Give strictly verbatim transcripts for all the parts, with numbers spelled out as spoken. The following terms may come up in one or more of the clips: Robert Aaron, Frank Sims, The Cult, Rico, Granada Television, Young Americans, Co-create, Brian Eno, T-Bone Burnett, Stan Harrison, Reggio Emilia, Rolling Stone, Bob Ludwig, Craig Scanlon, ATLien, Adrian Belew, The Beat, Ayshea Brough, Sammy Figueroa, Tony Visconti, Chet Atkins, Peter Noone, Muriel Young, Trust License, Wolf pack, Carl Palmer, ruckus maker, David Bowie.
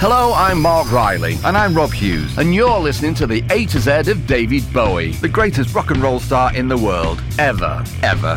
Hello, I'm Mark Riley. And I'm Rob Hughes. And you're listening to the A to Z of David Bowie, the greatest rock and roll star in the world, ever, ever.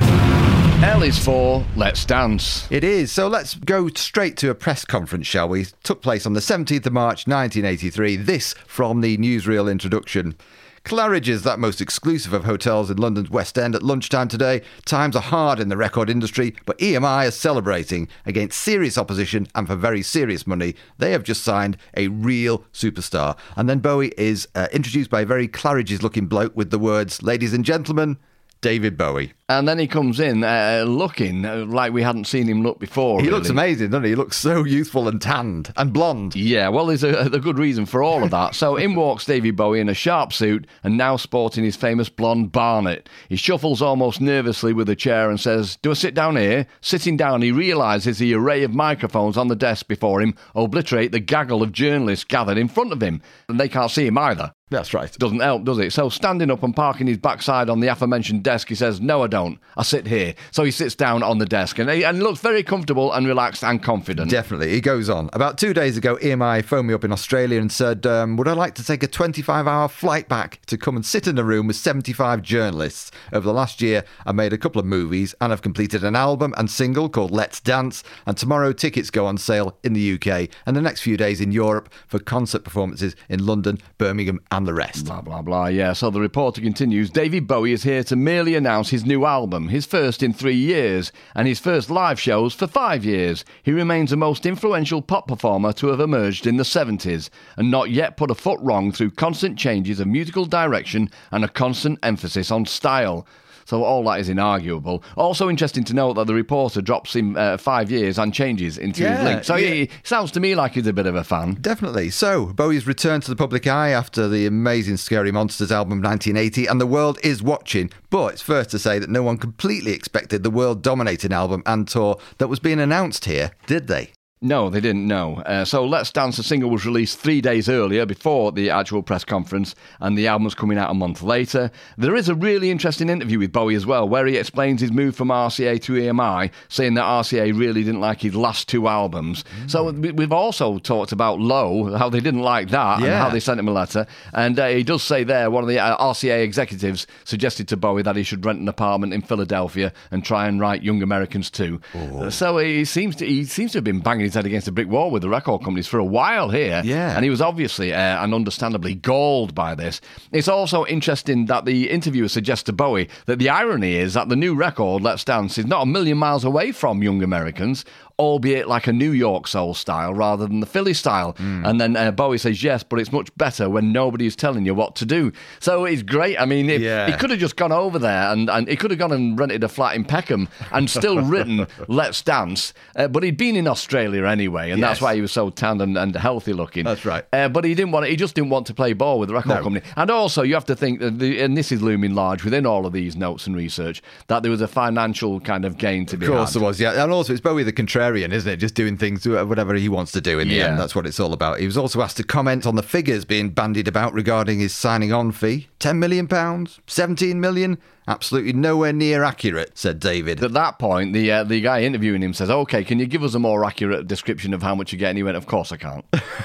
L is for Let's Dance. It is. So let's go straight to a press conference, shall we? It took place on the seventeenth of March, nineteen eighty-three. This from the newsreel introduction. Claridge's, that most exclusive of hotels in London's West End, at lunchtime today. Times are hard in the record industry, but E M I is celebrating against serious opposition and for very serious money. They have just signed a real superstar. And then Bowie is uh, introduced by a very Claridge's-looking bloke with the words, "Ladies and gentlemen, David Bowie." And then he comes in uh, looking like we hadn't seen him look before. He really looks amazing, doesn't he? He looks so youthful and tanned and blonde. Yeah, well, there's a, a good reason for all of that. So in walks David Bowie in a sharp suit and now sporting his famous blonde barnet. He shuffles almost nervously with a chair and says, "Do I sit down here?" Sitting down, he realises the array of microphones on the desk before him obliterate the gaggle of journalists gathered in front of him. And they can't see him either. That's right. Doesn't help, does it? So standing up and parking his backside on the aforementioned desk, he says, "No, I don't. I sit here." So he sits down on the desk and, he, and looks very comfortable and relaxed and confident. Definitely. He goes on. About two days ago, E M I phoned me up in Australia and said, um, would I like to take a twenty-five hour flight back to come and sit in a room with seventy-five journalists? Over the last year, I made a couple of movies and I've completed an album and single called Let's Dance. And tomorrow, tickets go on sale in the U K and the next few days in Europe for concert performances in London, Birmingham and the rest. Blah, blah, blah. Yeah. So the reporter continues, David Bowie is here to merely announce his new album. album, his first in three years, and his first live shows for five years. He remains the most influential pop performer to have emerged in the seventies, and not yet put a foot wrong through constant changes of musical direction and a constant emphasis on style. So all that is inarguable. Also interesting to note that the reporter drops him uh, five years and changes into yeah, his link. So yeah. It sounds to me like he's a bit of a fan. Definitely. So Bowie's returned to the public eye after the amazing Scary Monsters album nineteen eighty, and the world is watching. But it's first to say that no one completely expected the world-dominating album and tour that was being announced here, did they? No, they didn't know. Uh, so Let's Dance, the single, was released three days earlier before the actual press conference, and the album's coming out a month later. There is a really interesting interview with Bowie as well, where he explains his move from R C A to E M I, saying that R C A really didn't like his last two albums. Mm. So we've also talked about Low, how they didn't like that, yeah. and how they sent him a letter. And uh, he does say there, one of the uh, R C A executives suggested to Bowie that he should rent an apartment in Philadelphia and try and write Young Americans too. Oh. So he seems to he seems to have been banging head against a brick wall with the record companies for a while here, yeah. and he was obviously uh, and understandably galled by this. It's also interesting that the interviewer suggests to Bowie that the irony is that the new record, Let's Dance, is not a million miles away from Young Americans, albeit like a New York soul style rather than the Philly style. Mm. And then uh, Bowie says, yes, but it's much better when nobody's telling you what to do. So it's great. I mean, it, yeah. he could have just gone over there and, and he could have gone and rented a flat in Peckham and still written Let's Dance. Uh, but he'd been in Australia anyway, and yes. that's why he was so tanned and, and healthy looking. That's right. Uh, but he didn't want. He just didn't want to play ball with the record no. company. And also, you have to think, that the, and this is looming large within all of these notes and research, that there was a financial kind of gain to be had. Of course there was, yeah. And also, it's Bowie the contrarian, isn't it? Just doing things, whatever he wants to do in the yeah. end. That's what it's all about. He was also asked to comment on the figures being bandied about regarding his signing on fee. ten million pounds? seventeen million pounds? Absolutely nowhere near accurate, said David. At that point, the uh, the guy interviewing him says, okay, can you give us a more accurate description of how much you get? And he went, of course I can't.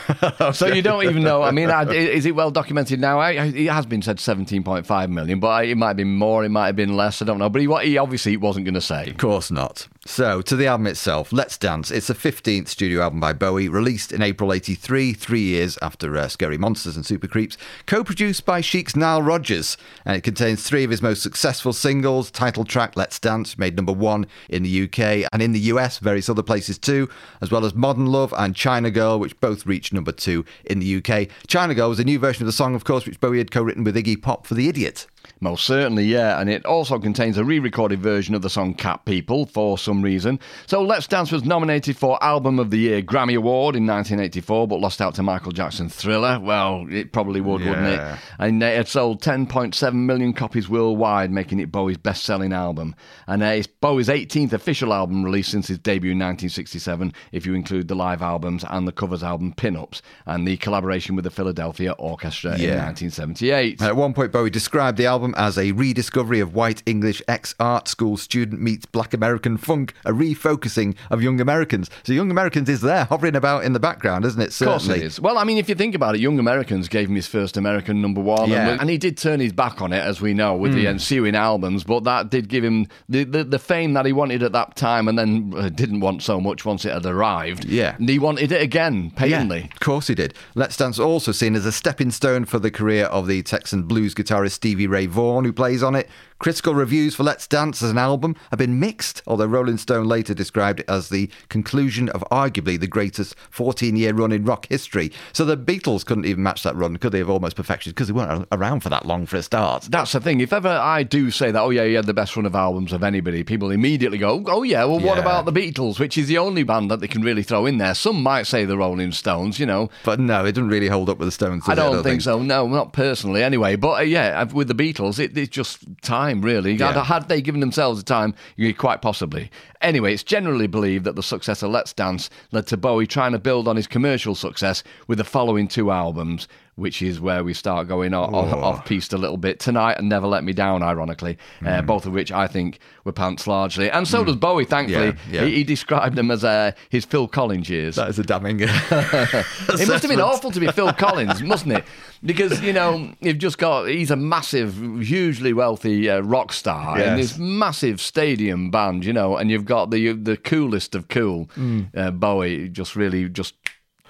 okay. So you don't even know. I mean, I, is it well documented now? I, I, it has been said seventeen point five million, but I, it might have been more, it might have been less, I don't know. But he, he obviously wasn't going to say. Of course not. So, to the album itself, Let's Dance. It's the fifteenth studio album by Bowie, released in April eighty-three, three years after uh, Scary Monsters and Super Creeps, co-produced by Chic's Nile Rodgers, and it contains three of his most successful singles. Title track, Let's Dance, made number one in the U K and in the U S, various other places too, as well as Modern Love and China Girl, which both reached number two in the U K. China Girl was a new version of the song, of course, which Bowie had co-written with Iggy Pop for The Idiot. Most certainly, yeah, and it also contains a re-recorded version of the song Cat People, for some reason. So Let's Dance was nominated for Album of the Year Grammy Award in nineteen eighty-four, but lost out to Michael Jackson's Thriller. Well, it probably would, yeah. wouldn't it? And it had sold ten point seven million copies worldwide, making it Bowie's best-selling album. And it's Bowie's eighteenth official album released since his debut in nineteen sixty-seven, if you include the live albums and the covers album Pinups, and the collaboration with the Philadelphia Orchestra yeah. in nineteen seventy-eight. At one point, Bowie described the album as a rediscovery of white English ex-art school student meets black American funk, a refocusing of Young Americans. So Young Americans is there, hovering about in the background, isn't it? Certainly. Of course it is. Well, I mean, if you think about it, Young Americans gave him his first American number one, yeah. and, and he did turn his back on it, as we know, with mm. the ensuing albums, but that did give him the, the, the fame that he wanted at that time, and then uh, didn't want so much once it had arrived. Yeah. And he wanted it again, painfully. Yeah, of course he did. Let's Dance also seen as a stepping stone for the career of the Texan blues guitarist Stevie Ray Vaughan, who plays on it. Critical reviews for Let's Dance as an album have been mixed, although Rolling Stone later described it as the conclusion of arguably the greatest fourteen-year run in rock history. So the Beatles couldn't even match that run, could they, of almost perfection, because they weren't around for that long for a start. That's the thing. If ever I do say that, oh yeah, he had the best run of albums of anybody, people immediately go, oh yeah, well what yeah. about the Beatles, which is the only band that they can really throw in there. Some might say the Rolling Stones, you know. But no, it didn't really hold up with the Stones. I don't, it, I don't think, think so. No, not personally, anyway. But uh, yeah, with the Beatles, it, it's just time. Really, yeah. had they given themselves the time, quite possibly. Anyway, it's generally believed that the success of Let's Dance led to Bowie trying to build on his commercial success with the following two albums, which is where we start going off, off, off piste a little bit. Tonight and Never Let Me Down, ironically, mm. uh, both of which I think were pants largely. And so mm. does Bowie, thankfully. Yeah, yeah. He, he described them as uh, his Phil Collins years. That is a damning assessment. It must have been awful to be Phil Collins, mustn't it? Because, you know, you've just got, he's a massive, hugely wealthy uh, rock star yes. in this massive stadium band, you know, and you've got the, the coolest of cool, mm. uh, Bowie, just really just...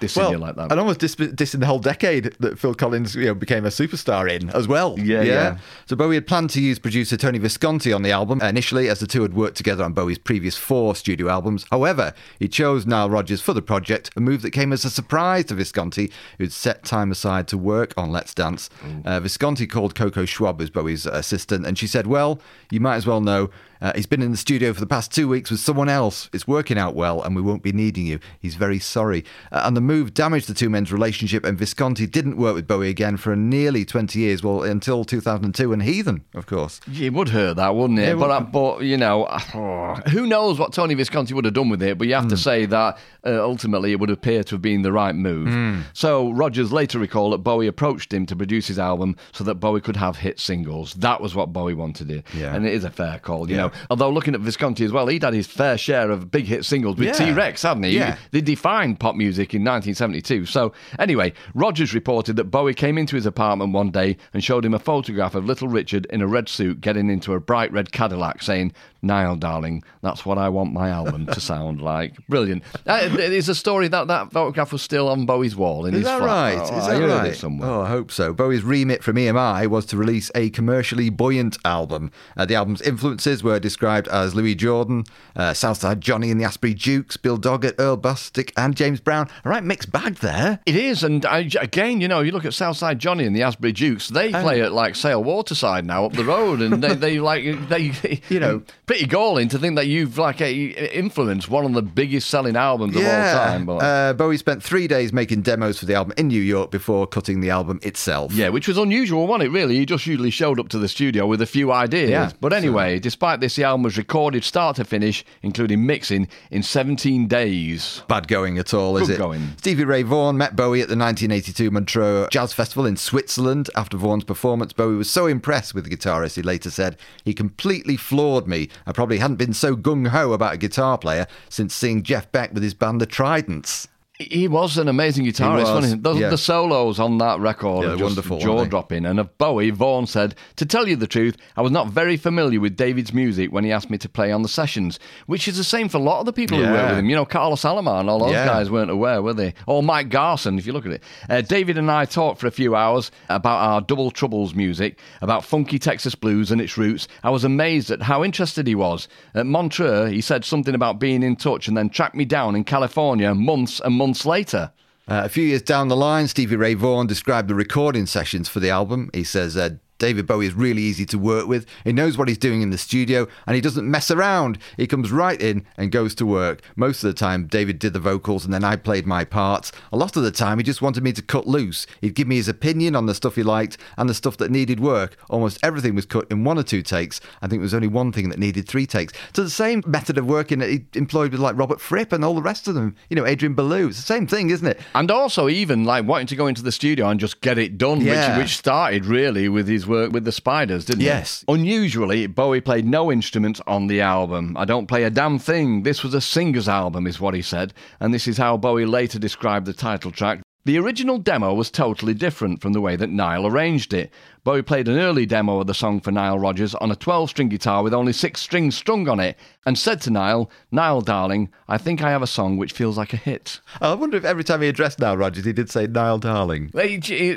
Dissing well, you like that. And almost dissing dis the whole decade that Phil Collins, you know, became a superstar in as well. Yeah, yeah, yeah. So Bowie had planned to use producer Tony Visconti on the album initially, as the two had worked together on Bowie's previous four studio albums. However, he chose Nile Rodgers for the project, a move that came as a surprise to Visconti, who'd set time aside to work on Let's Dance. Uh, Visconti called Coco Schwab, who's Bowie's assistant, and she said, well, you might as well know, Uh, he's been in the studio for the past two weeks with someone else. It's working out well and we won't be needing you. He's very sorry. Uh, and the move damaged the two men's relationship, and Visconti didn't work with Bowie again for nearly twenty years, well, until two thousand two and Heathen, of course. It would hurt that, wouldn't it? it but, would... uh, but, you know, oh, who knows what Tony Visconti would have done with it, but you have mm. to say that uh, ultimately it would appear to have been the right move. Mm. So Rodgers later recalled that Bowie approached him to produce his album so that Bowie could have hit singles. That was what Bowie wanted it. Yeah. And it is a fair call, you yeah. know. Although looking at Visconti as well, he'd had his fair share of big hit singles with yeah. T-Rex, hadn't he? Yeah. They defined pop music in nineteen seventy-two. So anyway, Rodgers reported that Bowie came into his apartment one day and showed him a photograph of Little Richard in a red suit getting into a bright red Cadillac, saying, Nile, darling, that's what I want my album to sound like. Brilliant. Uh, it's a story that that photograph was still on Bowie's wall in Is his that flat. Right? Oh, Is that I right? Heard it somewhere. Oh, I hope so. Bowie's remit from E M I was to release a commercially buoyant album. Uh, the album's influences were described as Louis Jordan, uh, Southside Johnny and the Asbury Jukes, Bill Doggett, Earl Bostic and James Brown. A right mixed bag there. It is, and I, again, you know, you look at Southside Johnny and the Asbury Jukes, they um, play at like Sale Waterside now up the road, and they, they like, they, you know, pretty galling to think that you've like influenced one of the biggest selling albums yeah. of all time. But uh, Bowie spent three days making demos for the album in New York before cutting the album itself. Yeah, which was unusual, wasn't it, really? He just usually showed up to the studio with a few ideas. Yeah, but anyway, so. despite this, the album was recorded start to finish, including mixing, in seventeen days. Bad going at all, is Good it? Going. Stevie Ray Vaughan met Bowie at the nineteen eighty-two Montreux Jazz Festival in Switzerland. After Vaughan's performance, Bowie was so impressed with the guitarist, he later said, he completely floored me. I probably hadn't been so gung-ho about a guitar player since seeing Jeff Beck with his band The Tridents. He was an amazing guitarist, wasn't he? The, yeah. the solos on that record yeah, are wonderful, jaw-dropping. And of Bowie, Vaughan said, "To tell you the truth, I was not very familiar with David's music when he asked me to play on the sessions," which is the same for a lot of the people yeah. who work with him. You know, Carlos Alomar and all those yeah. guys weren't aware, were they? Or Mike Garson, if you look at it. Uh, David and I talked for a few hours about our Double Troubles music, about funky Texas blues and its roots. I was amazed at how interested he was. At Montreux, he said something about being in touch and then tracked me down in California months and months later. Uh, a few years down the line, Stevie Ray Vaughan described the recording sessions for the album. He says, uh, David Bowie is really easy to work with. He knows what he's doing in the studio and he doesn't mess around. He comes right in and goes to work. Most of the time, David did the vocals and then I played my parts. A lot of the time, he just wanted me to cut loose. He'd give me his opinion on the stuff he liked and the stuff that needed work. Almost everything was cut in one or two takes. I think there was only one thing that needed three takes. So the same method of working that he employed with like Robert Fripp and all the rest of them. You know, Adrian Belew. It's the same thing, isn't it? And also even like wanting to go into the studio and just get it done, yeah. which, which started really with his work with the Spiders, didn't yes. he? Yes. Unusually, Bowie played no instruments on the album. "I don't play a damn thing. This was a singer's album," is what he said. And this is how Bowie later described the title track. The original demo was totally different from the way that Nile arranged it. Bowie played an early demo of the song for Nile Rodgers on a twelve-string guitar with only six strings strung on it, and said to Nile, "Nile, darling, I think I have a song which feels like a hit." I wonder if every time he addressed Nile Rodgers, he did say Nile, darling.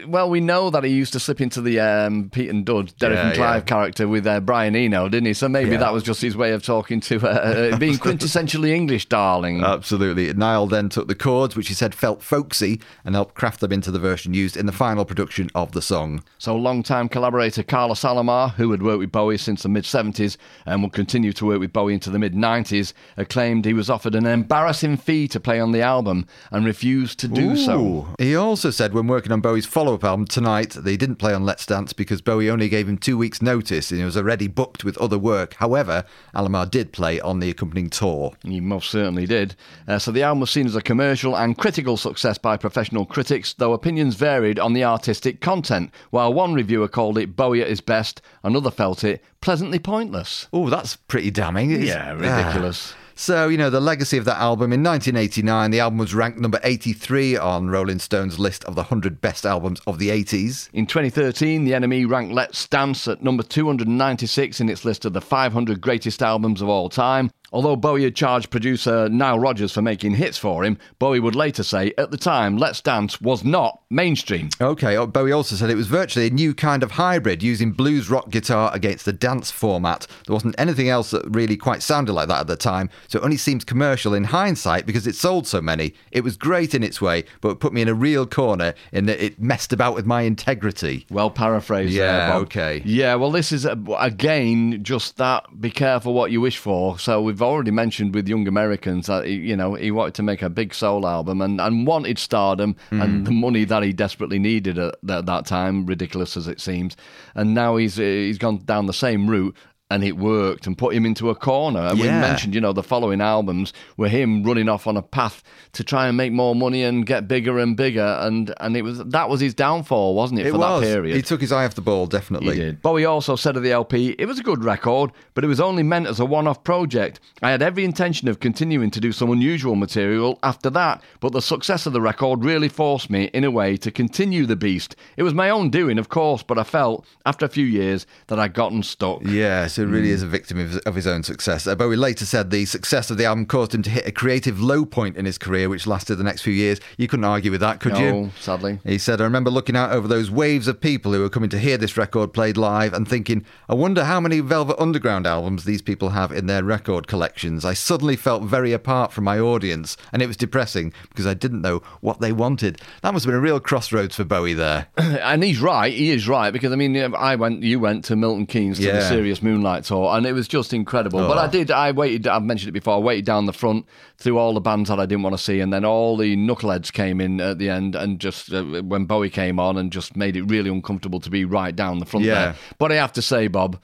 Well, we know that he used to slip into the um, Pete and Dud, Derek yeah, and Clive yeah. character with uh, Brian Eno, didn't he? So maybe yeah. that was just his way of talking to uh, being quintessentially English, darling. Absolutely. Nile then took the chords, which he said felt folksy, and helped craft them into the version used in the final production of the song. So long-time collaborator Carlos Alomar, who had worked with Bowie since the mid-seventies and would continue to work with Bowie into the mid-nineties, claimed he was offered an embarrassing fee to play on the album and refused to do Ooh. so. He also said when working on Bowie's follow-up album, Tonight, they didn't play on Let's Dance because Bowie only gave him two weeks' notice and he was already booked with other work. However, Alomar did play on the accompanying tour. He most certainly did. Uh, so the album was seen as a commercial and critical success by professional critics, though opinions varied on the artistic content. While one reviewer called it Bowie at his best, another felt it pleasantly pointless. Oh, that's pretty damning. It's, yeah, ridiculous. Ah. So, you know, the legacy of that album. In nineteen eighty-nine, the album was ranked number eighty-three on Rolling Stone's list of the one hundred best albums of the eighties. In twenty thirteen, the E M I ranked Let's Dance at number two hundred ninety-six in its list of the five hundred greatest albums of all time. Although Bowie had charged producer Nile Rodgers for making hits for him, Bowie would later say, at the time, Let's Dance was not mainstream. OK, Bowie also said it was virtually a new kind of hybrid, using blues rock guitar against the dance format. There wasn't anything else that really quite sounded like that at the time, so it only seems commercial in hindsight because it sold so many. It was great in its way, but it put me in a real corner in that it messed about with my integrity. Well paraphrased yeah, there, Bob. OK. Yeah, well, this is, again, just that, be careful what you wish for. So we've already mentioned with Young Americans that he, you know, he wanted to make a big soul album and, and wanted stardom mm. and the money that he desperately needed at that, that time, ridiculous as it seems. And now he's he's gone down the same route. And it worked and put him into a corner. And yeah. we mentioned, you know, the following albums were him running off on a path to try and make more money and get bigger and bigger. And, and it was that was his downfall, wasn't it, it for was. that period? He took his eye off the ball, definitely. He did. Bowie also said of the L P, "It was a good record, but it was only meant as a one-off project. I had every intention of continuing to do some unusual material after that, but the success of the record really forced me, in a way, to continue the beast. It was my own doing, of course, but I felt, after a few years, that I'd gotten stuck." Yeah, so really is a victim of, of his own success. Uh, Bowie later said the success of the album caused him to hit a creative low point in his career, which lasted the next few years. You couldn't argue with that, could no, you? No, sadly. He said, "I remember looking out over those waves of people who were coming to hear this record played live and thinking, I wonder how many Velvet Underground albums these people have in their record collections. I suddenly felt very apart from my audience, and it was depressing because I didn't know what they wanted." That must have been a real crossroads for Bowie there. And he's right, he is right, because, I mean, I went, you went to Milton Keynes to yeah. the Serious Moonlight Tour, and it was just incredible. Oh. But I did, I waited, I've mentioned it before, I waited down the front through all the bands that I didn't want to see, and then all the knuckleheads came in at the end, and just uh, when Bowie came on, and just made it really uncomfortable to be right down the front yeah. there. But I have to say, Bob,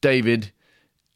David,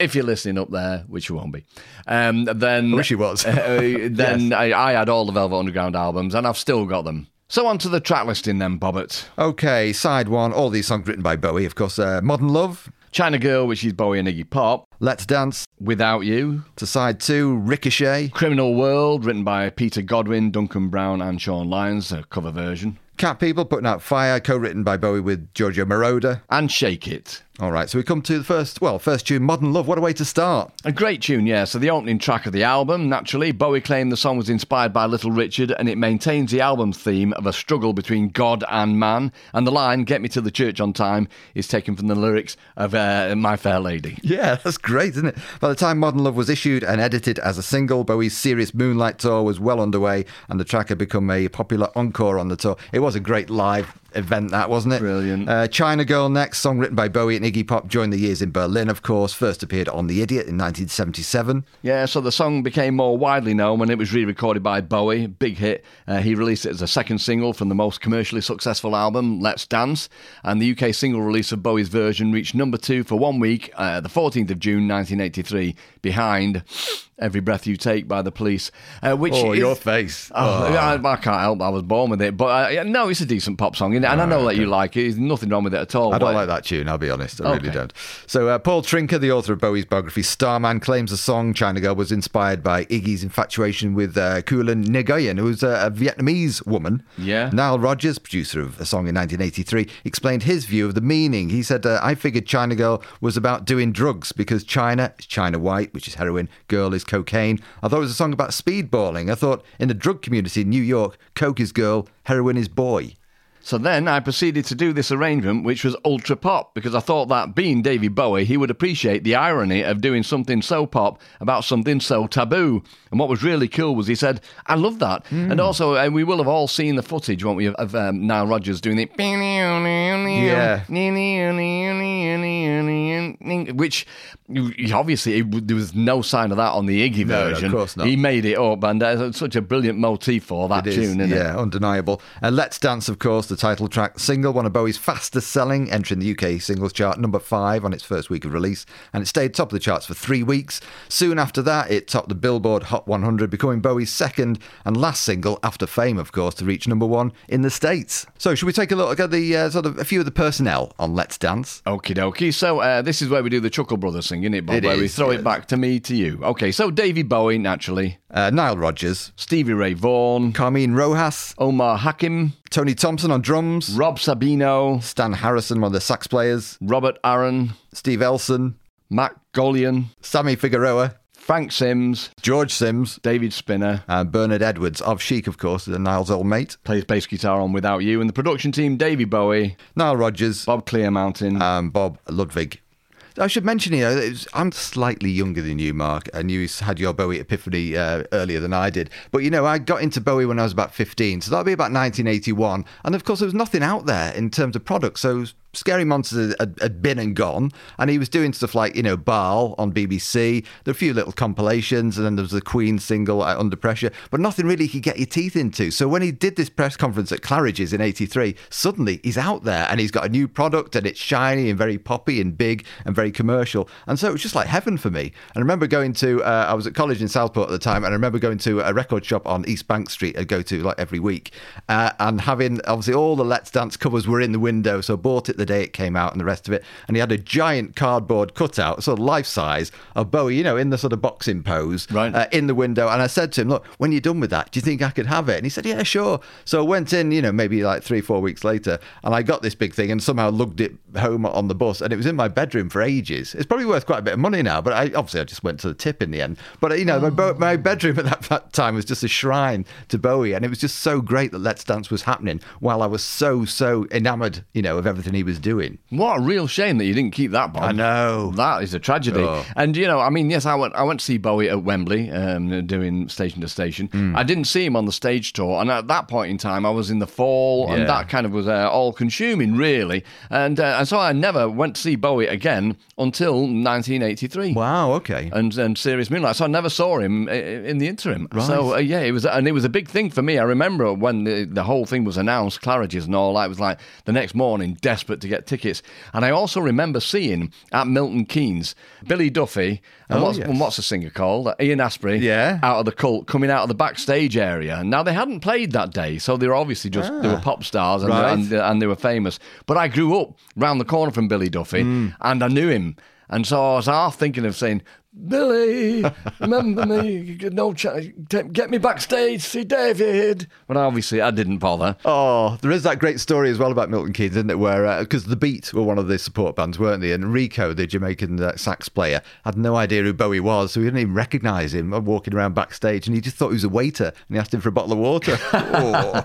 if you're listening up there, which you won't be, um, then... I wish you was. uh, then yes. I, I had all the Velvet Underground albums, and I've still got them. So on to the track listing then, Bobbert. OK, side one, all these songs written by Bowie, of course, uh, Modern Love, China Girl, which is Bowie and Iggy Pop, Let's Dance, Without You. To side two, Ricochet. Criminal World, written by Peter Godwin, Duncan Brown and Sean Lyons, a cover version. Cat People, Putting Out Fire, co-written by Bowie with Giorgio Moroder. And Shake It. All right, so we come to the first, well, first tune, Modern Love. What a way to start. A great tune, yeah. So the opening track of the album, naturally. Bowie claimed the song was inspired by Little Richard, and it maintains the album's theme of a struggle between God and man. And the line, "Get me to the church on time," is taken from the lyrics of uh, My Fair Lady. Yeah, that's great, isn't it? By the time Modern Love was issued and edited as a single, Bowie's Serious Moonlight Tour was well underway, and the track had become a popular encore on the tour. It was a great live event, that, wasn't it? Brilliant. Uh, China Girl next, song written by Bowie and Iggy Pop during the years in Berlin, of course. First appeared on The Idiot in nineteen seventy-seven. Yeah, so the song became more widely known when it was re-recorded by Bowie. Big hit. Uh, he released it as a second single from the most commercially successful album, Let's Dance, and the U K single release of Bowie's version reached number two for one week, uh, the fourteenth of June nineteen eighty-three, behind Every Breath You Take by The Police. Uh, which oh, is, your face. Oh, oh. I, I can't help, I was born with it. But uh, no, it's a decent pop song, isn't it? And oh, I know okay. that you like it. There's nothing wrong with it at all. I don't like that tune, I'll be honest. I okay. really don't. So uh, Paul Trinker, the author of Bowie's biography Starman, claims the song China Girl was inspired by Iggy's infatuation with uh, Kulan Ngoyen, who's uh, a Vietnamese woman. Yeah. Nile Rodgers, producer of the song in nineteen eighty-three, explained his view of the meaning. He said, uh, I figured China Girl was about doing drugs because China is China White, which is heroin, girl is cocaine. I thought it was a song about speedballing. I thought in the drug community in New York, coke is girl, heroin is boy. So then I proceeded to do this arrangement, which was ultra pop, because I thought that being David Bowie, he would appreciate the irony of doing something so pop about something so taboo. And what was really cool was he said, I love that. Mm. And also, uh, we will have all seen the footage, won't we, of, of um, Nile Rodgers doing the... Yeah. Which, obviously, it, there was no sign of that on the Iggy version. No, of course not. He made it up, and uh, it's such a brilliant motif for that it tune, is. isn't yeah, it? Yeah, undeniable. And Let's Dance, of course, the title track single, one of Bowie's fastest selling, entering the U K singles chart number five on its first week of release, and it stayed top of the charts for three weeks. Soon after that, it topped the Billboard Hot one hundred, becoming Bowie's second and last single after Fame, of course, to reach number one in the States. So, should we take a look at the uh, sort of a few of the personnel on Let's Dance? Okie dokie. So, uh, this is where we do the Chuckle Brothers thing, isn't it, Bob? It where is, we throw yes. it back to me, to you. Okay, so David Bowie, naturally. Uh, Nile Rodgers. Stevie Ray Vaughan. Carmine Rojas. Omar Hakim. Tony Thompson on drums. Rob Sabino. Stan Harrison, one of the sax players. Robert Aaron. Steve Elson. Matt Golian. Sammy Figueroa. Frank Sims. George Sims. David Spinner. And Bernard Edwards, of Chic, of course, Nile's old mate. Plays bass guitar on Without You. And the production team, David Bowie. Nile Rodgers. Bob Clearmountain. And Bob Ludwig. I should mention here, you know, I'm slightly younger than you, Mark, and you had your Bowie epiphany uh, earlier than I did. But, you know, I got into Bowie when I was about fifteen, so that would be about nineteen eighty-one. And, of course, there was nothing out there in terms of products, so Scary Monsters had, had been and gone, and he was doing stuff like, you know, Baal on B B C. There were a few little compilations, and then there was the Queen single, uh, Under Pressure, but nothing really you could get your teeth into. So when he did this press conference at Claridge's in eighty-three, suddenly he's out there, and he's got a new product, and it's shiny and very poppy and big and very commercial. And so it was just like heaven for me. And I remember going to, uh, I was at college in Southport at the time, and I remember going to a record shop on East Bank Street I'd go to like every week, uh, and having, obviously, all the Let's Dance covers were in the window, so I bought it the day it came out and the rest of it. And he had a giant cardboard cutout, sort of life size, of Bowie, you know, in the sort of boxing pose, right, uh, in the window. And I said to him, look, when you're done with that, do you think I could have it? And he said, yeah, sure. So I went in, you know, maybe like three, four weeks later, and I got this big thing and somehow lugged it home on the bus, and it was in my bedroom for ages. It's probably worth quite a bit of money now, but I obviously I just went to the tip in the end. But, you know, oh. my, bo- my bedroom at that, that time was just a shrine to Bowie, and it was just so great that Let's Dance was happening while I was so, so enamoured, you know, of everything he was doing. What a real shame that you didn't keep that, Bob. I know. That is a tragedy. Oh. And, you know, I mean, yes, I went I went to see Bowie at Wembley, um, doing Station to Station. Mm. I didn't see him on the stage tour, and at that point in time, I was in the fall, yeah. and that kind of was uh, all-consuming, really. And, uh, and so I never went to see Bowie again until nineteen eighty-three. Wow, okay. And, and Serious Moonlight. So I never saw him in the interim. Right. So, uh, yeah, it was, and it was a big thing for me. I remember when the, the whole thing was announced, Claridge's and all that, it was like the next morning, desperate to get tickets. And I also remember seeing at Milton Keynes Billy Duffy and, oh, what's, yes. and what's the singer called? Ian Astbury, yeah. out of the Cult, coming out of the backstage area. Now, they hadn't played that day, so they were obviously just ah, they were pop stars and, right. and, and they were famous. But I grew up round the corner from Billy Duffy, mm. and I knew him. And so I was half thinking of saying, Billy, remember me, no chance, get me backstage, see David. But obviously I didn't bother. Oh, there is that great story as well about Milton Keynes, isn't it, where, because uh, The Beat were one of the support bands, weren't they? And Rico, the Jamaican uh, sax player, had no idea who Bowie was, so he didn't even recognise him walking around backstage, and he just thought he was a waiter, and he asked him for a bottle of water. Oh.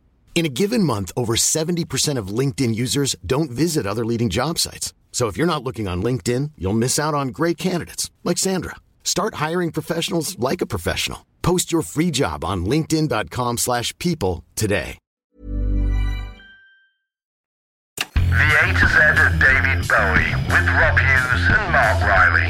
In a given month, over seventy percent of LinkedIn users don't visit other leading job sites. So if you're not looking on LinkedIn, you'll miss out on great candidates like Sandra. Start hiring professionals like a professional. Post your free job on linkedin dot com slash people today. The A to Z of David Bowie with Rob Hughes and Mark Riley.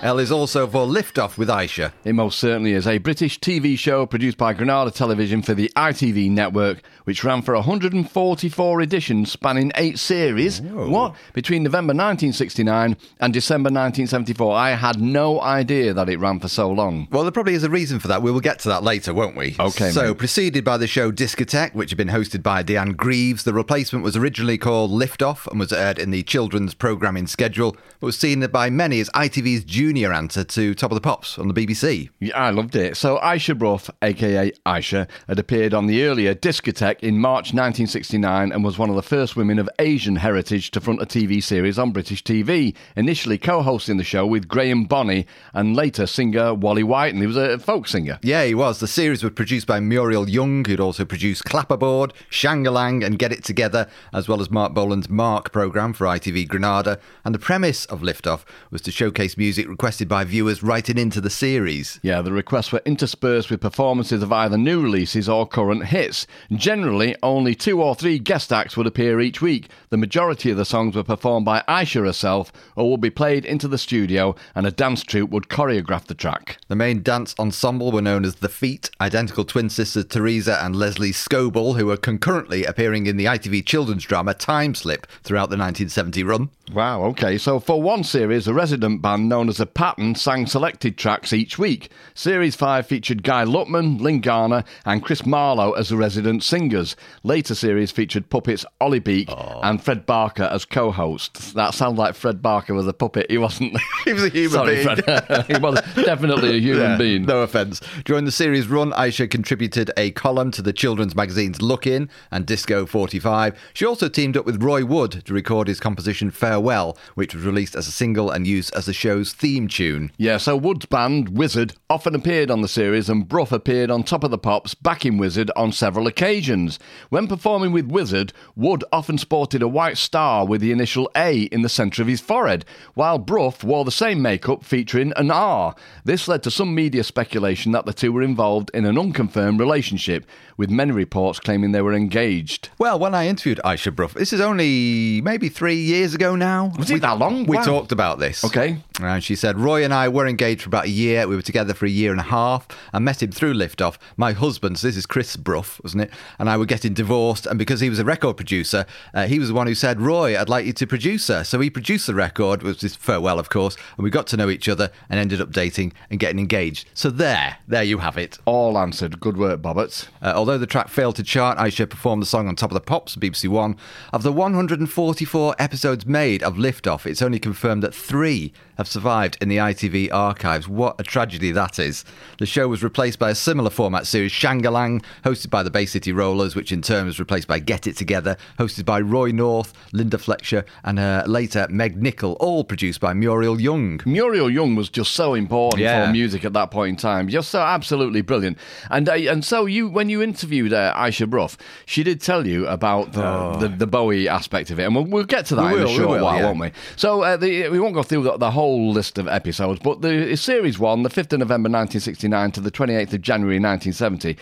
Elle is also for Lift Off with Ayshea. It most certainly is, a British T V show produced by Granada Television for the I T V network, which ran for one hundred forty-four editions spanning eight series. Whoa. What? Between November nineteen sixty-nine and December nineteen seventy-four. I had no idea that it ran for so long. Well, there probably is a reason for that. We will get to that later, won't we? Okay. So, mate. Preceded by the show Discotheque, which had been hosted by Deanne Greaves, the replacement was originally called Lift Off and was aired in the children's programming schedule, but was seen by many as I T V's due junior answer to Top of the Pops on the B B C. Yeah, I loved it. So Ayshea Brough, a k a. Ayshea, had appeared on the earlier Discotheque in March nineteen sixty-nine and was one of the first women of Asian heritage to front a T V series on British T V, initially co-hosting the show with Graham Bonney and later singer Wally Whiting. He was a folk singer. Yeah, he was. The series was produced by Muriel Young, who'd also produced Clapperboard, Shangalang and Get It Together, as well as Mark Boland's Mark programme for I T V Granada. And the premise of Lift Off was to showcase music requested by viewers writing into the series. Yeah, the requests were interspersed with performances of either new releases or current hits. Generally, only two or three guest acts would appear each week. The majority of the songs were performed by Ayshea herself or would be played into the studio, and a dance troupe would choreograph the track. The main dance ensemble were known as The Feet, identical twin sisters Teresa and Leslie Scoble, who were concurrently appearing in the I T V children's drama Time Slip throughout the nineteen seventy run. Wow, okay, so for one series, a resident band known as The Pattern sang selected tracks each week. Series five featured Guy Lutman, Lynn Garner and Chris Marlowe as the resident singers. Later series featured puppets Ollie Beak oh. and Fred Barker as co-hosts. That sounds like Fred Barker was a puppet. He wasn't. He was a human Sorry, being. Fred. He was definitely a human yeah, being. No offence. During the series run, Ayshea contributed a column to the children's magazines Look In and Disco forty-five. She also teamed up with Roy Wood to record his composition Farewell, which was released as a single and used as the show's theme theme tune. Yeah, so Wood's band, Wizard, often appeared on the series, and Brough appeared on Top of the Pops backing Wizard on several occasions. When performing with Wizard, Wood often sported a white star with the initial A in the centre of his forehead, while Brough wore the same makeup featuring an R. This led to some media speculation that the two were involved in an unconfirmed relationship, with many reports claiming they were engaged. Well, when I interviewed Ayshea Brough, this is only maybe three years ago now. Was it we, that long? We wow. talked about this. Okay. And she said, Roy and I were engaged for about a year. We were together for a year and a half. I met him through Lift Off. My husband, so this is Chris Brough, wasn't it? And I were getting divorced. And because he was a record producer, uh, he was the one who said, Roy, I'd like you to produce her. So he produced the record, which is farewell, of course. And we got to know each other and ended up dating and getting engaged. So there, there you have it. All answered. Good work, Bobbitt. Uh, although the track failed to chart, Ayshea performed the song on Top of the Pops, B B C One. Of the one hundred forty-four episodes made of Lift Off, it's only confirmed that three have survived in the I T V archives. What a tragedy that is. The show was replaced by a similar format series, Shangalang, hosted by the Bay City Rollers, which in turn was replaced by Get It Together, hosted by Roy North, Linda Fletcher, and uh, later Meg Nicol, all produced by Muriel Young. Muriel Young was just so important yeah. for music at that point in time. Just so absolutely brilliant. And uh, and so you, when you interviewed uh, Ayshea Brough, she did tell you about the, oh. the, the Bowie aspect of it, and we'll, we'll get to that we in will, a short will, while, yeah. won't we? So uh, the, we won't go through the, the whole list of episodes, but the series one, the fifth of November nineteen sixty-nine to the twenty-eighth of January nineteen seventy.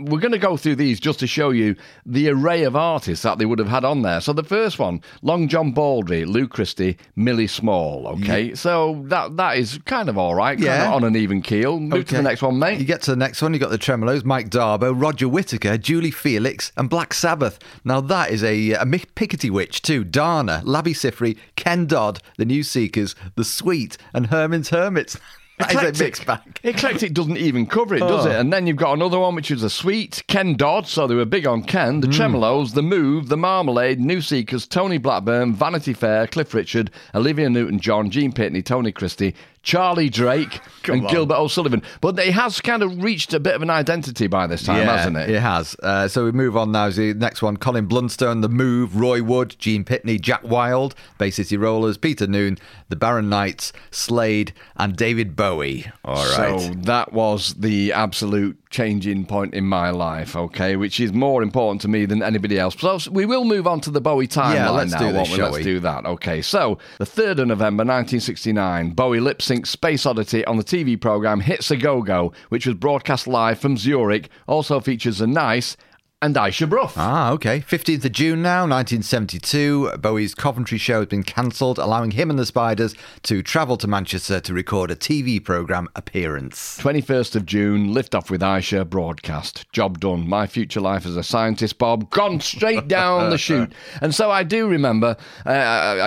We're going to go through these just to show you the array of artists that they would have had on there. So the first one, Long John Baldry, Lou Christie, Millie Small. Okay, yeah. so that that is kind of all right, yeah. kind of on an even keel. Move okay. to the next one, mate. You get to the next one, you got the Tremolos, Mike Darbo, Roger Whittaker, Julie Felix, and Black Sabbath. Now that is a, a Pickety Witch too. Dana, Labby Siffrey, Ken Dodd, The New Seekers, The Sweet and Herman's Hermits. That Eclectic. Is a mixed bag. Eclectic doesn't even cover it, oh. does it? And then you've got another one, which is a Sweet, Ken Dodd, so they were big on Ken, the mm. Tremolos, The Move, The Marmalade, New Seekers, Tony Blackburn, Vanity Fair, Cliff Richard, Olivia Newton-John, Gene Pitney, Tony Christie, Charlie Drake and on. Gilbert O'Sullivan. But it has kind of reached a bit of an identity by this time, yeah, hasn't it? It has. Uh, so we move on now to the next one. Colin Blunstone, The Move, Roy Wood, Gene Pitney, Jack Wild, Bay City Rollers, Peter Noon, The Baron Knights, Slade and David Bowie. All right. So that was the absolute changing point in my life, okay, which is more important to me than anybody else. So we will move on to the Bowie timeline yeah, let's now, do this, shall we? Let's do that. Okay, so the third of November nineteen sixty-nine, Bowie lip sync Space Oddity on the T V programme Hits a Go-Go, which was broadcast live from Zurich, also features a nice... and Ayshea Brough. Ah, okay. fifteenth of June now, nineteen seventy-two. Bowie's Coventry show has been cancelled, allowing him and the Spiders to travel to Manchester to record a T V programme appearance. twenty-first of June, Lift Off with Ayshea broadcast. Job done. My future life as a scientist, Bob, gone straight down the chute. And so I do remember, uh,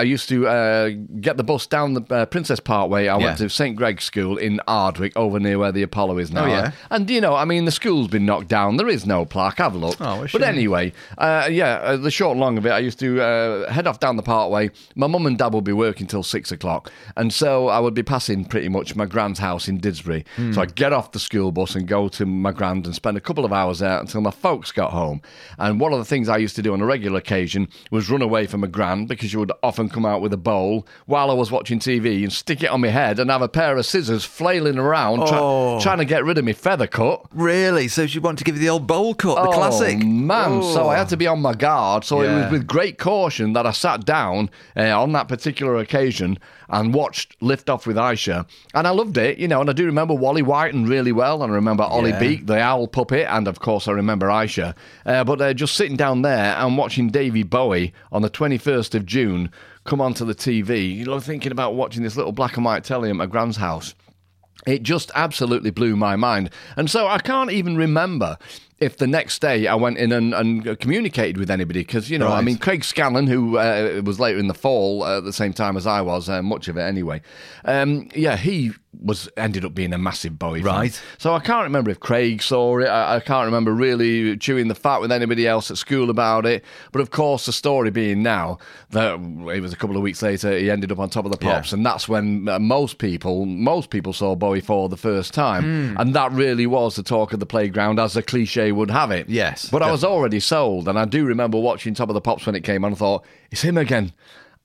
I used to uh, get the bus down the uh, Princess Parkway. I yeah. went to Saint Greg's School in Ardwick, over near where the Apollo is now. Oh, yeah. And, you know, I mean, the school's been knocked down. There is no plaque. Have a look. Oh, but anyway, uh, yeah, uh, the short and long of it, I used to uh, head off down the parkway. My mum and dad would be working till six o'clock. And so I would be passing pretty much my grand's house in Didsbury. Mm. So I'd get off the school bus and go to my grand and spend a couple of hours there until my folks got home. And one of the things I used to do on a regular occasion was run away from my gran, because she would often come out with a bowl while I was watching T V and stick it on my head and have a pair of scissors flailing around oh. try- trying to get rid of my feather cut. Really? So she wanted to give you the old bowl cut, oh. the classic? Man, Ooh. So I had to be on my guard. So yeah. it was with great caution that I sat down uh, on that particular occasion and watched Lift Off with Ayshea. And I loved it, you know, and I do remember Wally Whiten really well, and I remember Ollie yeah. Beak, the owl puppet, and of course I remember Ayshea. Uh, but uh, just sitting down there and watching Davy Bowie on the twenty-first of June come onto the T V, you know, thinking about watching this little black and white telly at my gran's house. It just absolutely blew my mind. And so I can't even remember if the next day I went in and, and communicated with anybody, because, you know, right. I mean, Craig Scanlon, who uh, was later in the fall uh, at the same time as I was, uh, much of it anyway, um, yeah, he was ended up being a massive Bowie right. fan. So I can't remember if Craig saw it. I, I can't remember really chewing the fat with anybody else at school about it. But, of course, the story being now that it was a couple of weeks later he ended up on Top of the Pops, yeah. and that's when most people, most people saw Bowie for the first time. Mm. And that really was the talk of the playground, as a cliche would have it. Yes. But definitely. I was already sold, and I do remember watching Top of the Pops when it came on and thought, it's him again.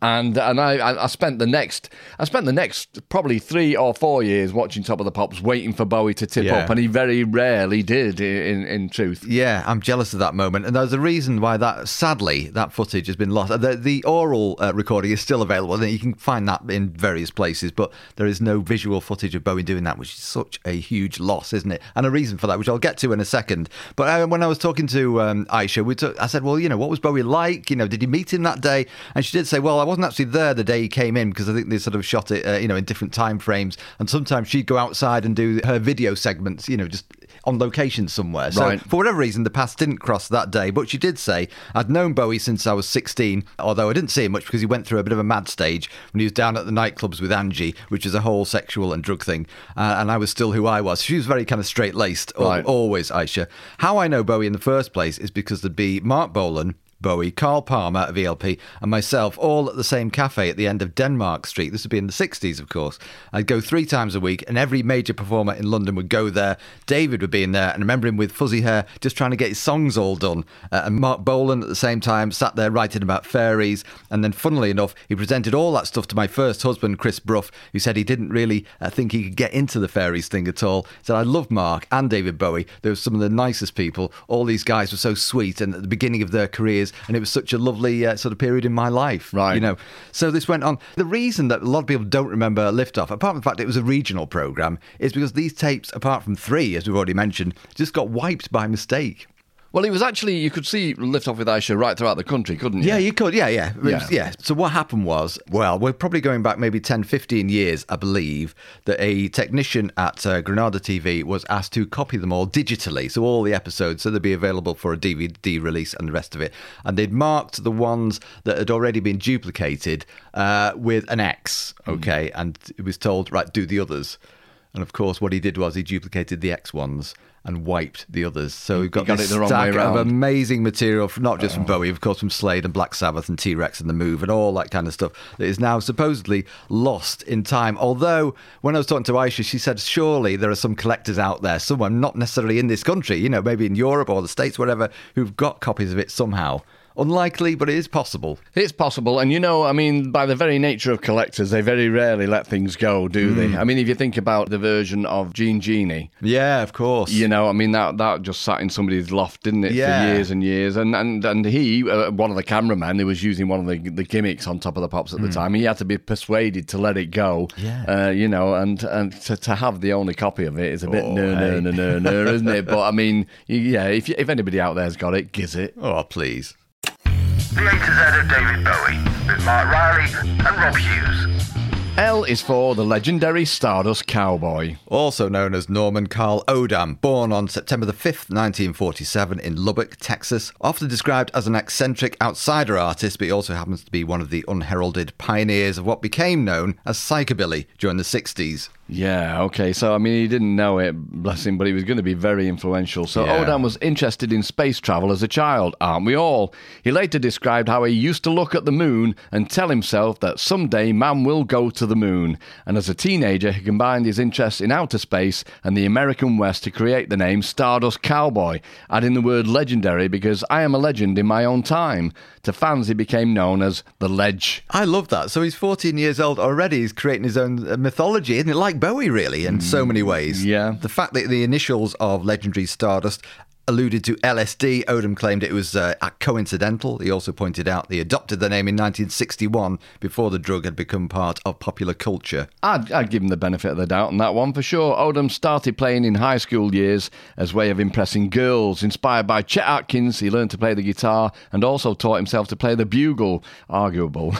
And and I, I spent the next I spent the next probably three or four years watching Top of the Pops, waiting for Bowie to tip yeah. up, and he very rarely did. In in truth, yeah, I'm jealous of that moment, and there's a reason why that sadly that footage has been lost. The, the oral uh, recording is still available, and you can find that in various places, but there is no visual footage of Bowie doing that, which is such a huge loss, isn't it? And a reason for that, which I'll get to in a second. But uh, when I was talking to um, Ayshea, we t- I said, well, you know, what was Bowie like? You know, did you meet him that day? And she did say, well, I wasn't actually there the day he came in, because I think they sort of shot it, uh, you know, in different time frames. And sometimes she'd go outside and do her video segments, you know, just on location somewhere. So right. for whatever reason, the paths didn't cross that day. But she did say, I'd known Bowie since I was sixteen, although I didn't see him much because he went through a bit of a mad stage when he was down at the nightclubs with Angie, which is a whole sexual and drug thing. Uh, and I was still who I was. She was very kind of straight-laced, right. always, Ayshea. How I know Bowie in the first place is because there'd be Mark Bolan, Bowie, Carl Palmer of E L P, and myself all at the same cafe at the end of Denmark Street. This would be in the sixties, of course. I'd go three times a week, and every major performer in London would go there. David would be in there, and I remember him with fuzzy hair, just trying to get his songs all done. Uh, and Mark Bolan, at the same time, sat there writing about fairies. And then, funnily enough, he presented all that stuff to my first husband, Chris Brough, who said he didn't really uh, think he could get into the fairies thing at all. He said, I love Mark and David Bowie. They were some of the nicest people. All these guys were so sweet, and at the beginning of their careers, and it was such a lovely uh, sort of period in my life, right? You know, so this went on. The reason that a lot of people don't remember Lift Off, apart from the fact it was a regional programme, is because these tapes, apart from three, as we've already mentioned, just got wiped by mistake. Well, it was actually, you could see Lift Off with Ayshea right throughout the country, couldn't you? Yeah, you could, yeah, yeah. Yeah. Was, yeah. So what happened was, well, we're probably going back maybe ten, fifteen years, I believe, that a technician at uh, Granada T V was asked to copy them all digitally, so all the episodes, so they'd be available for a D V D release and the rest of it. And they'd marked the ones that had already been duplicated uh, with an X, okay? Mm. And it was told, right, do the others. And of course, what he did was he duplicated the X ones and wiped the others. So we've got, got this it the wrong stack way of amazing material, from, not just oh. from Bowie, of course, from Slade and Black Sabbath and T-Rex and The Move and all that kind of stuff that is now supposedly lost in time. Although, when I was talking to Ayshea, she said, surely there are some collectors out there, someone not necessarily in this country, you know, maybe in Europe or the States, whatever, who've got copies of it somehow. Unlikely, but it is possible. It's possible. And, you know, I mean, by the very nature of collectors, they very rarely let things go, do mm. they? I mean, if you think about the version of Gene Genie. Yeah, of course. You know, I mean, that that just sat in somebody's loft, didn't it, yeah. for years and years. And and, and he, uh, one of the cameramen, who was using one of the, the gimmicks on Top of the Pops at mm. the time, he had to be persuaded to let it go, yeah. uh, you know, and, and to, to have the only copy of it is a bit oh, no, hey. no, no, no, no, isn't it? But, I mean, yeah, if, if anybody out there's got it, giz it. Oh, please. The A to Z of David Bowie, with Mark Riley and Rob Hughes. L is for the legendary Stardust Cowboy. Also known as Norman Carl Odam, born on September the fifth, nineteen forty-seven in Lubbock, Texas. Often described as an eccentric outsider artist, but he also happens to be one of the unheralded pioneers of what became known as psychobilly during the sixties. Yeah, okay, so I mean, he didn't know it, bless him, but he was going to be very influential. So yeah. Odam was interested in space travel as a child, aren't we all? He later described how he used to look at the moon and tell himself that someday man will go to the moon. And as a teenager, he combined his interests in outer space and the American West to create the name Stardust Cowboy, adding the word legendary because I am a legend in my own time. To fans, he became known as The Ledge. I love that. So he's fourteen years old already. He's creating his own mythology, isn't it? Like Bowie, really, in mm, so many ways. Yeah. The fact that the initials of legendary Stardust alluded to L S D, Odam claimed it was uh, coincidental. He also pointed out they adopted the name in nineteen sixty-one before the drug had become part of popular culture. I'd, I'd give him the benefit of the doubt on that one for sure. Odam started playing in high school years as a way of impressing girls. Inspired by Chet Atkins, he learned to play the guitar and also taught himself to play the bugle. Arguable.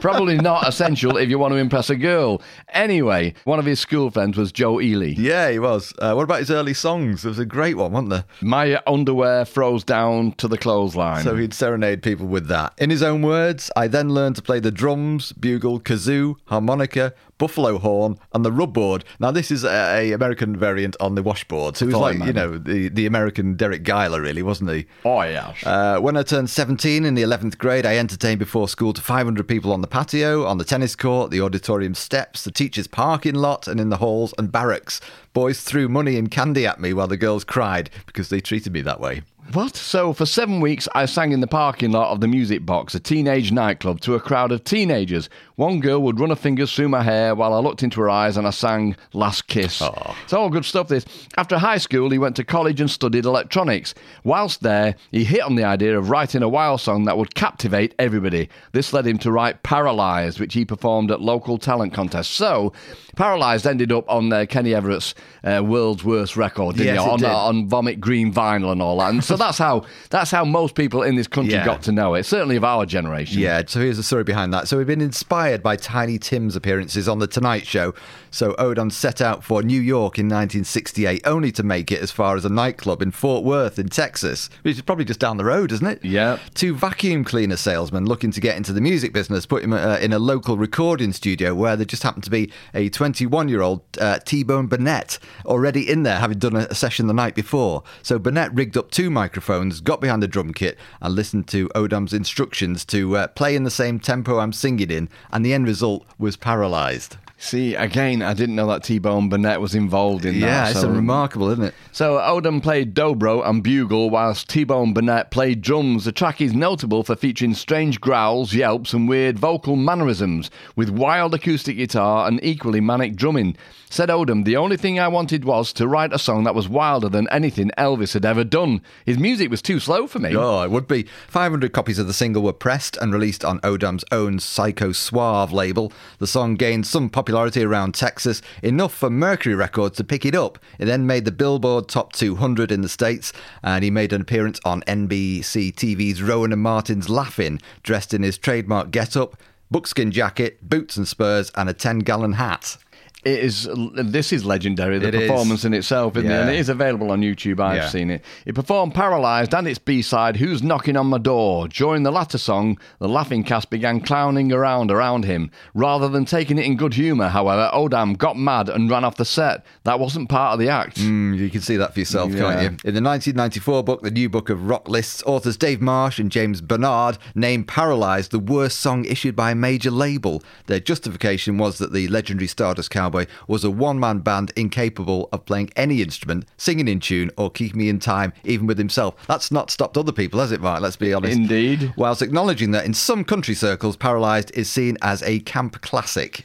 Probably not essential if you want to impress a girl. Anyway, one of his school friends was Joe Ely. Yeah, he was. Uh, what about his early songs? It was a great one. Weren't there? My underwear froze down to the clothesline. So he'd serenade people with that. In his own words, I then learned to play the drums, bugle, kazoo, harmonica, buffalo horn, and the rubboard. Now, this is a, a American variant on the washboard. So he was like, man. you know, the, the American Derek Giler, really, wasn't he? Oh, yeah. Uh, when I turned seventeen in the eleventh grade, I entertained before school to five hundred people on the patio, on the tennis court, the auditorium steps, the teacher's parking lot, and in the halls and barracks. Boys threw money and candy at me while the girls cried because they treated me that way. What? So for seven weeks, I sang in the parking lot of the Music Box, a teenage nightclub, to a crowd of teenagers. One girl would run her fingers through my hair while I looked into her eyes and I sang Last Kiss. Aww. It's all good stuff, this. After high school, he went to college and studied electronics. Whilst there, he hit on the idea of writing a wild song that would captivate everybody. This led him to write Paralysed, which he performed at local talent contests. So, Paralysed ended up on uh, Kenny Everett's uh, World's Worst Record, didn't yes, it? On, did. uh, on Vomit Green Vinyl and all that. And so that's how that's how most people in this country yeah. got to know it, certainly of our generation. Yeah, so here's the story behind that. So we've been inspired by Tiny Tim's appearances on The Tonight Show. So Odon set out for New York in nineteen sixty-eight, only to make it as far as a nightclub in Fort Worth in Texas, which is probably just down the road, isn't it? Yeah. Two vacuum cleaner salesmen looking to get into the music business put him uh, in a local recording studio where there just happened to be a twenty-one-year-old uh, T-Bone Burnett already in there, having done a session the night before. So Burnett rigged up two microphones, got behind the drum kit and listened to Odom's instructions to uh, play in the same tempo I'm singing in, and the end result was Paralysed. See, again, I didn't know that T-Bone Burnett was involved in that. Yeah, it's so remarkable, isn't it? So Odom played dobro and bugle whilst T-Bone Burnett played drums. The track is notable for featuring strange growls, yelps and weird vocal mannerisms with wild acoustic guitar and equally manic drumming. Said Odom, the only thing I wanted was to write a song that was wilder than anything Elvis had ever done. His music was too slow for me. Oh, it would be. five hundred copies of the single were pressed and released on Odom's own Psycho Suave label. The song gained some popularity around Texas, enough for Mercury Records to pick it up. It then made the Billboard Top two hundred in the States, and he made an appearance on N B C T V's Rowan and Martin's Laugh-In, dressed in his trademark get-up, buckskin jacket, boots and spurs, and a ten-gallon hat. It is. This is legendary, the it performance is. in itself, isn't yeah. it? And it is available on YouTube, I've yeah. seen it. It performed Paralysed and its B-side, Who's Knocking on My Door. During the latter song, the laughing cast began clowning around around him. Rather than taking it in good humour, however, Odom got mad and ran off the set. That wasn't part of the act. Mm, you can see that for yourself, yeah. can't you? In the nineteen ninety-four book, The New Book of Rock Lists, authors Dave Marsh and James Bernard named Paralysed the worst song issued by a major label. Their justification was that the legendary Stardust Cowboy was a one-man band incapable of playing any instrument, singing in tune, or keeping me in time, even with himself. That's not stopped other people, has it, Mark? Let's be honest. Indeed. Whilst acknowledging that in some country circles, Paralysed is seen as a camp classic.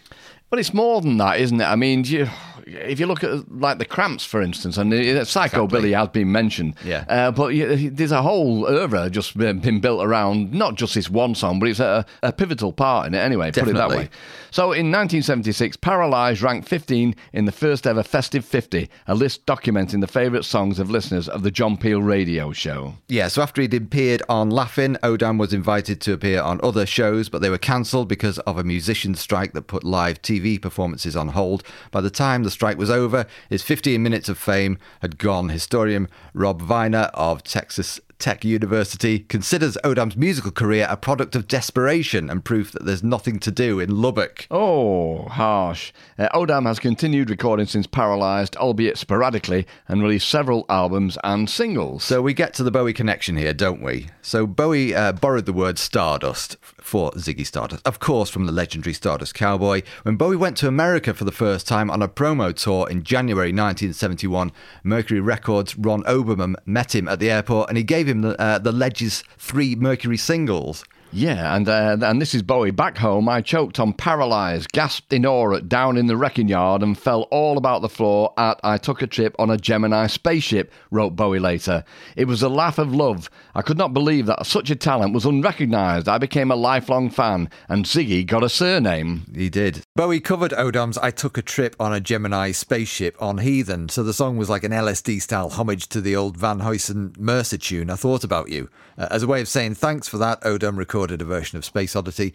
But it's more than that, isn't it? I mean, you... if you look at, like, the Cramps, for instance, and psychobilly exactly. has been mentioned, yeah. uh, but you, there's a whole oeuvre just been built around not just this one song, but it's a, a pivotal part in it anyway, Definitely. Put it that way. So in nineteen seventy-six, Paralysed ranked fifteen in the first ever Festive fifty, a list documenting the favourite songs of listeners of the John Peel radio show. Yeah, so after he'd appeared on Laugh-In, Odom was invited to appear on other shows, but they were cancelled because of a musician strike that put live T V performances on hold. By the time the strike was over, his fifteen minutes of fame had gone. Historian Rob Viner of Texas Tech University considers Odom's musical career a product of desperation and proof that there's nothing to do in Lubbock. Oh, harsh. Uh, Odom has continued recording since Paralysed, albeit sporadically, and released several albums and singles. So we get to the Bowie connection here, don't we? So Bowie uh, borrowed the word Stardust for Ziggy Stardust, of course, from the legendary Stardust Cowboy. When Bowie went to America for the first time on a promo tour in January nineteen seventy-one, Mercury Records' Ron Oberman met him at the airport and he gave him the, uh, the Ledge's three Mercury singles. Yeah, and uh, and this is Bowie. Back home, I choked on Paralysed, gasped in awe at Down in the Wrecking Yard and fell all about the floor at I Took a Trip on a Gemini Spaceship, wrote Bowie later. It was a laugh of love. I could not believe that such a talent was unrecognised. I became a lifelong fan, and Ziggy got a surname. He did. Bowie covered Odom's I Took a Trip on a Gemini Spaceship on Heathen, so the song was like an L S D-style homage to the old Van Heusen-Mercer tune, I Thought About You. Uh, as a way of saying thanks for that, Odom recorded a version of Space Oddity.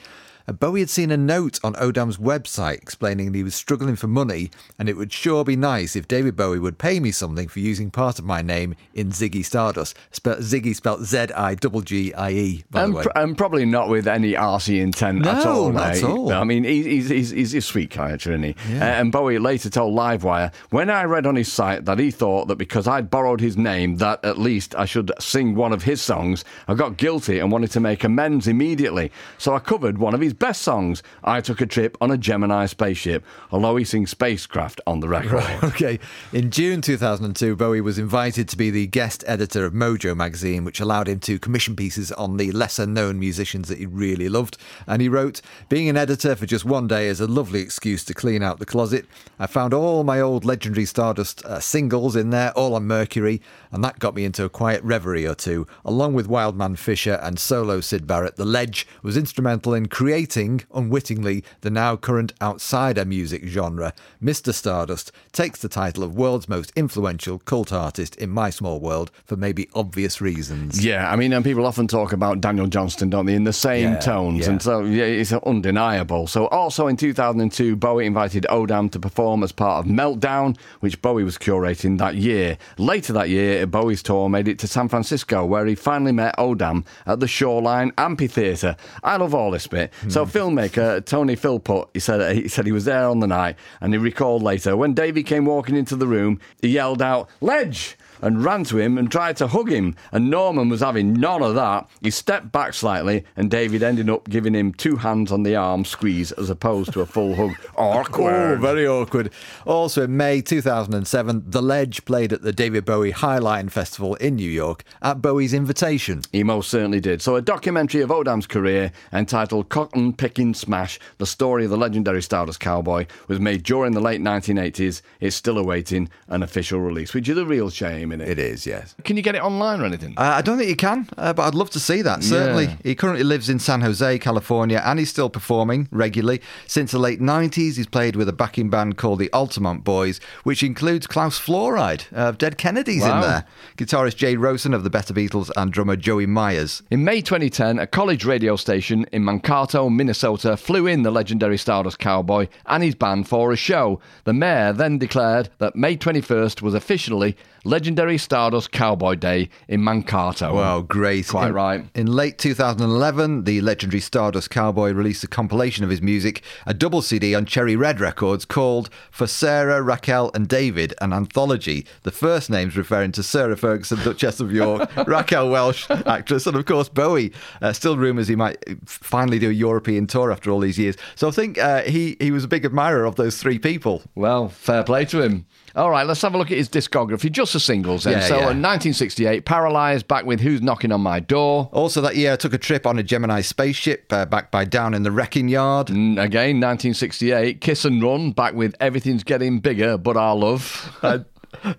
Bowie had seen a note on Odom's website explaining that he was struggling for money and it would sure be nice if David Bowie would pay me something for using part of my name in Ziggy Stardust. Spe- Ziggy spelled Z I G G I E, by and the way. Pr- and probably not with any arsey intent no, at all. No, not at all. I mean, he's, he's, he's a sweet character, isn't he? Yeah. Uh, and Bowie later told Livewire, when I read on his site that he thought that because I'd borrowed his name that at least I should sing one of his songs, I got guilty and wanted to make amends immediately. So I covered one of his his best songs, I Took a Trip on a Gemini Spaceship, although he sings spacecraft on the record. Right, okay. In June two thousand two, Bowie was invited to be the guest editor of Mojo magazine, which allowed him to commission pieces on the lesser-known musicians that he really loved. And he wrote, "Being an editor for just one day is a lovely excuse to clean out the closet. I found all my old legendary Stardust uh, singles in there, all on Mercury, and that got me into a quiet reverie or two. Along with Wildman Fisher and solo Syd Barrett, The Ledge was instrumental in creating, unwittingly, the now current outsider music genre. Mister Stardust takes the title of world's most influential cult artist in my small world for maybe obvious reasons." Yeah, I mean, and people often talk about Daniel Johnston, don't they, in the same yeah, tones, yeah. and so yeah, it's undeniable. So also in two thousand two, Bowie invited Odam to perform as part of Meltdown, which Bowie was curating that year. Later that year, Bowie's tour made it to San Francisco, where he finally met Odam at the Shoreline Amphitheatre. I love all this bit. Mm. So filmmaker Tony Philpott, he said, he said he was there on the night, and he recalled later, when Davey came walking into the room, he yelled out, "Ledge!" and ran to him and tried to hug him, and Norman was having none of that. He stepped back slightly, and David ended up giving him two hands on the arm squeeze as opposed to a full hug. Awkward. Oh, very awkward. Also in May two thousand seven, The Ledge played at the David Bowie Highline Festival in New York at Bowie's invitation. He most certainly did. So a documentary of Odam's career entitled Cotton Picking Smash, The Story of the Legendary Stardust Cowboy, was made during the late nineteen eighties. It's still awaiting an official release, which is a real shame. It is, yes. Can you get it online or anything? Uh, I don't think you can, uh, but I'd love to see that, certainly. Yeah. He currently lives in San Jose, California, and he's still performing regularly. Since the late nineties, he's played with a backing band called the Altamont Boys, which includes Klaus Voorride of Dead Kennedys wow. in there, guitarist Jay Rosen of the Better Beatles, and drummer Joey Myers. In May twenty ten, a college radio station in Mankato, Minnesota, flew in the legendary Stardust Cowboy and his band for a show. The mayor then declared that May twenty-first was officially legendary Stardust Cowboy Day in Mankato. Well, great. Quite in, right. In late two thousand eleven, the legendary Stardust Cowboy released a compilation of his music, a double C D on Cherry Red Records called For Sarah, Raquel and David, an anthology. The first names referring to Sarah Ferguson, Duchess of York, Raquel Welsh, actress, and of course Bowie. Uh, still rumours he might finally do a European tour after all these years. So I think uh, he, he was a big admirer of those three people. Well, fair play to him. All right, let's have a look at his discography, just the singles then. Yeah, so yeah. in nineteen sixty-eight, Paralysed, back with Who's Knocking on My Door. Also that year, I Took a Trip on a Gemini Spaceship, uh, backed by Down in the Wrecking Yard. Mm, again, nineteen sixty-eight, Kiss and Run, back with Everything's Getting Bigger But Our Love. uh,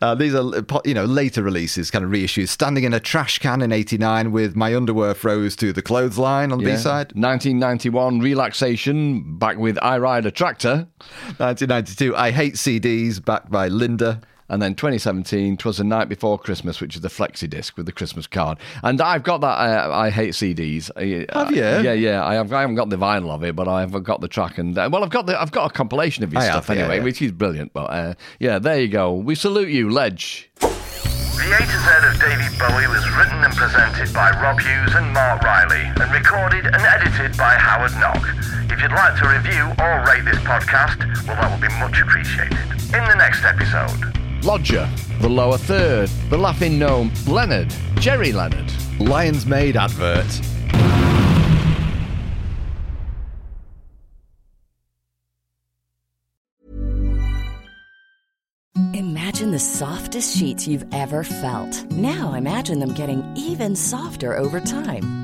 Uh, these are, you know, later releases, kind of reissues. Standing in a Trash Can in eighty-nine with My Underwear Froze to the Clothesline on the yeah. B-side. nineteen ninety-one, Relaxation, back with I Ride a Tractor. nineteen ninety-two, I Hate C Ds, backed by Linda. And then twenty seventeen, 'Twas the Night Before Christmas, which is the flexi disc with the Christmas card. And I've got that. Uh, I hate C Ds. Have you? Uh, yeah, yeah. I, have, I haven't got the vinyl of it, but I've got the track. And uh, well, I've got the. I've got a compilation of his I stuff have, anyway, yeah, yeah. which is brilliant. But uh, yeah, there you go. We salute you, Ledge. The A to Z of David Bowie was written and presented by Rob Hughes and Mark Riley, and recorded and edited by Howard Knock. If you'd like to review or rate this podcast, well, that would be much appreciated. In the next episode. Lodger, The Lower Third, The Laughing Gnome, Leonard, Jerry Leonard, Lion's Maid advert. Imagine the softest sheets you've ever felt. Now imagine them getting even softer over time.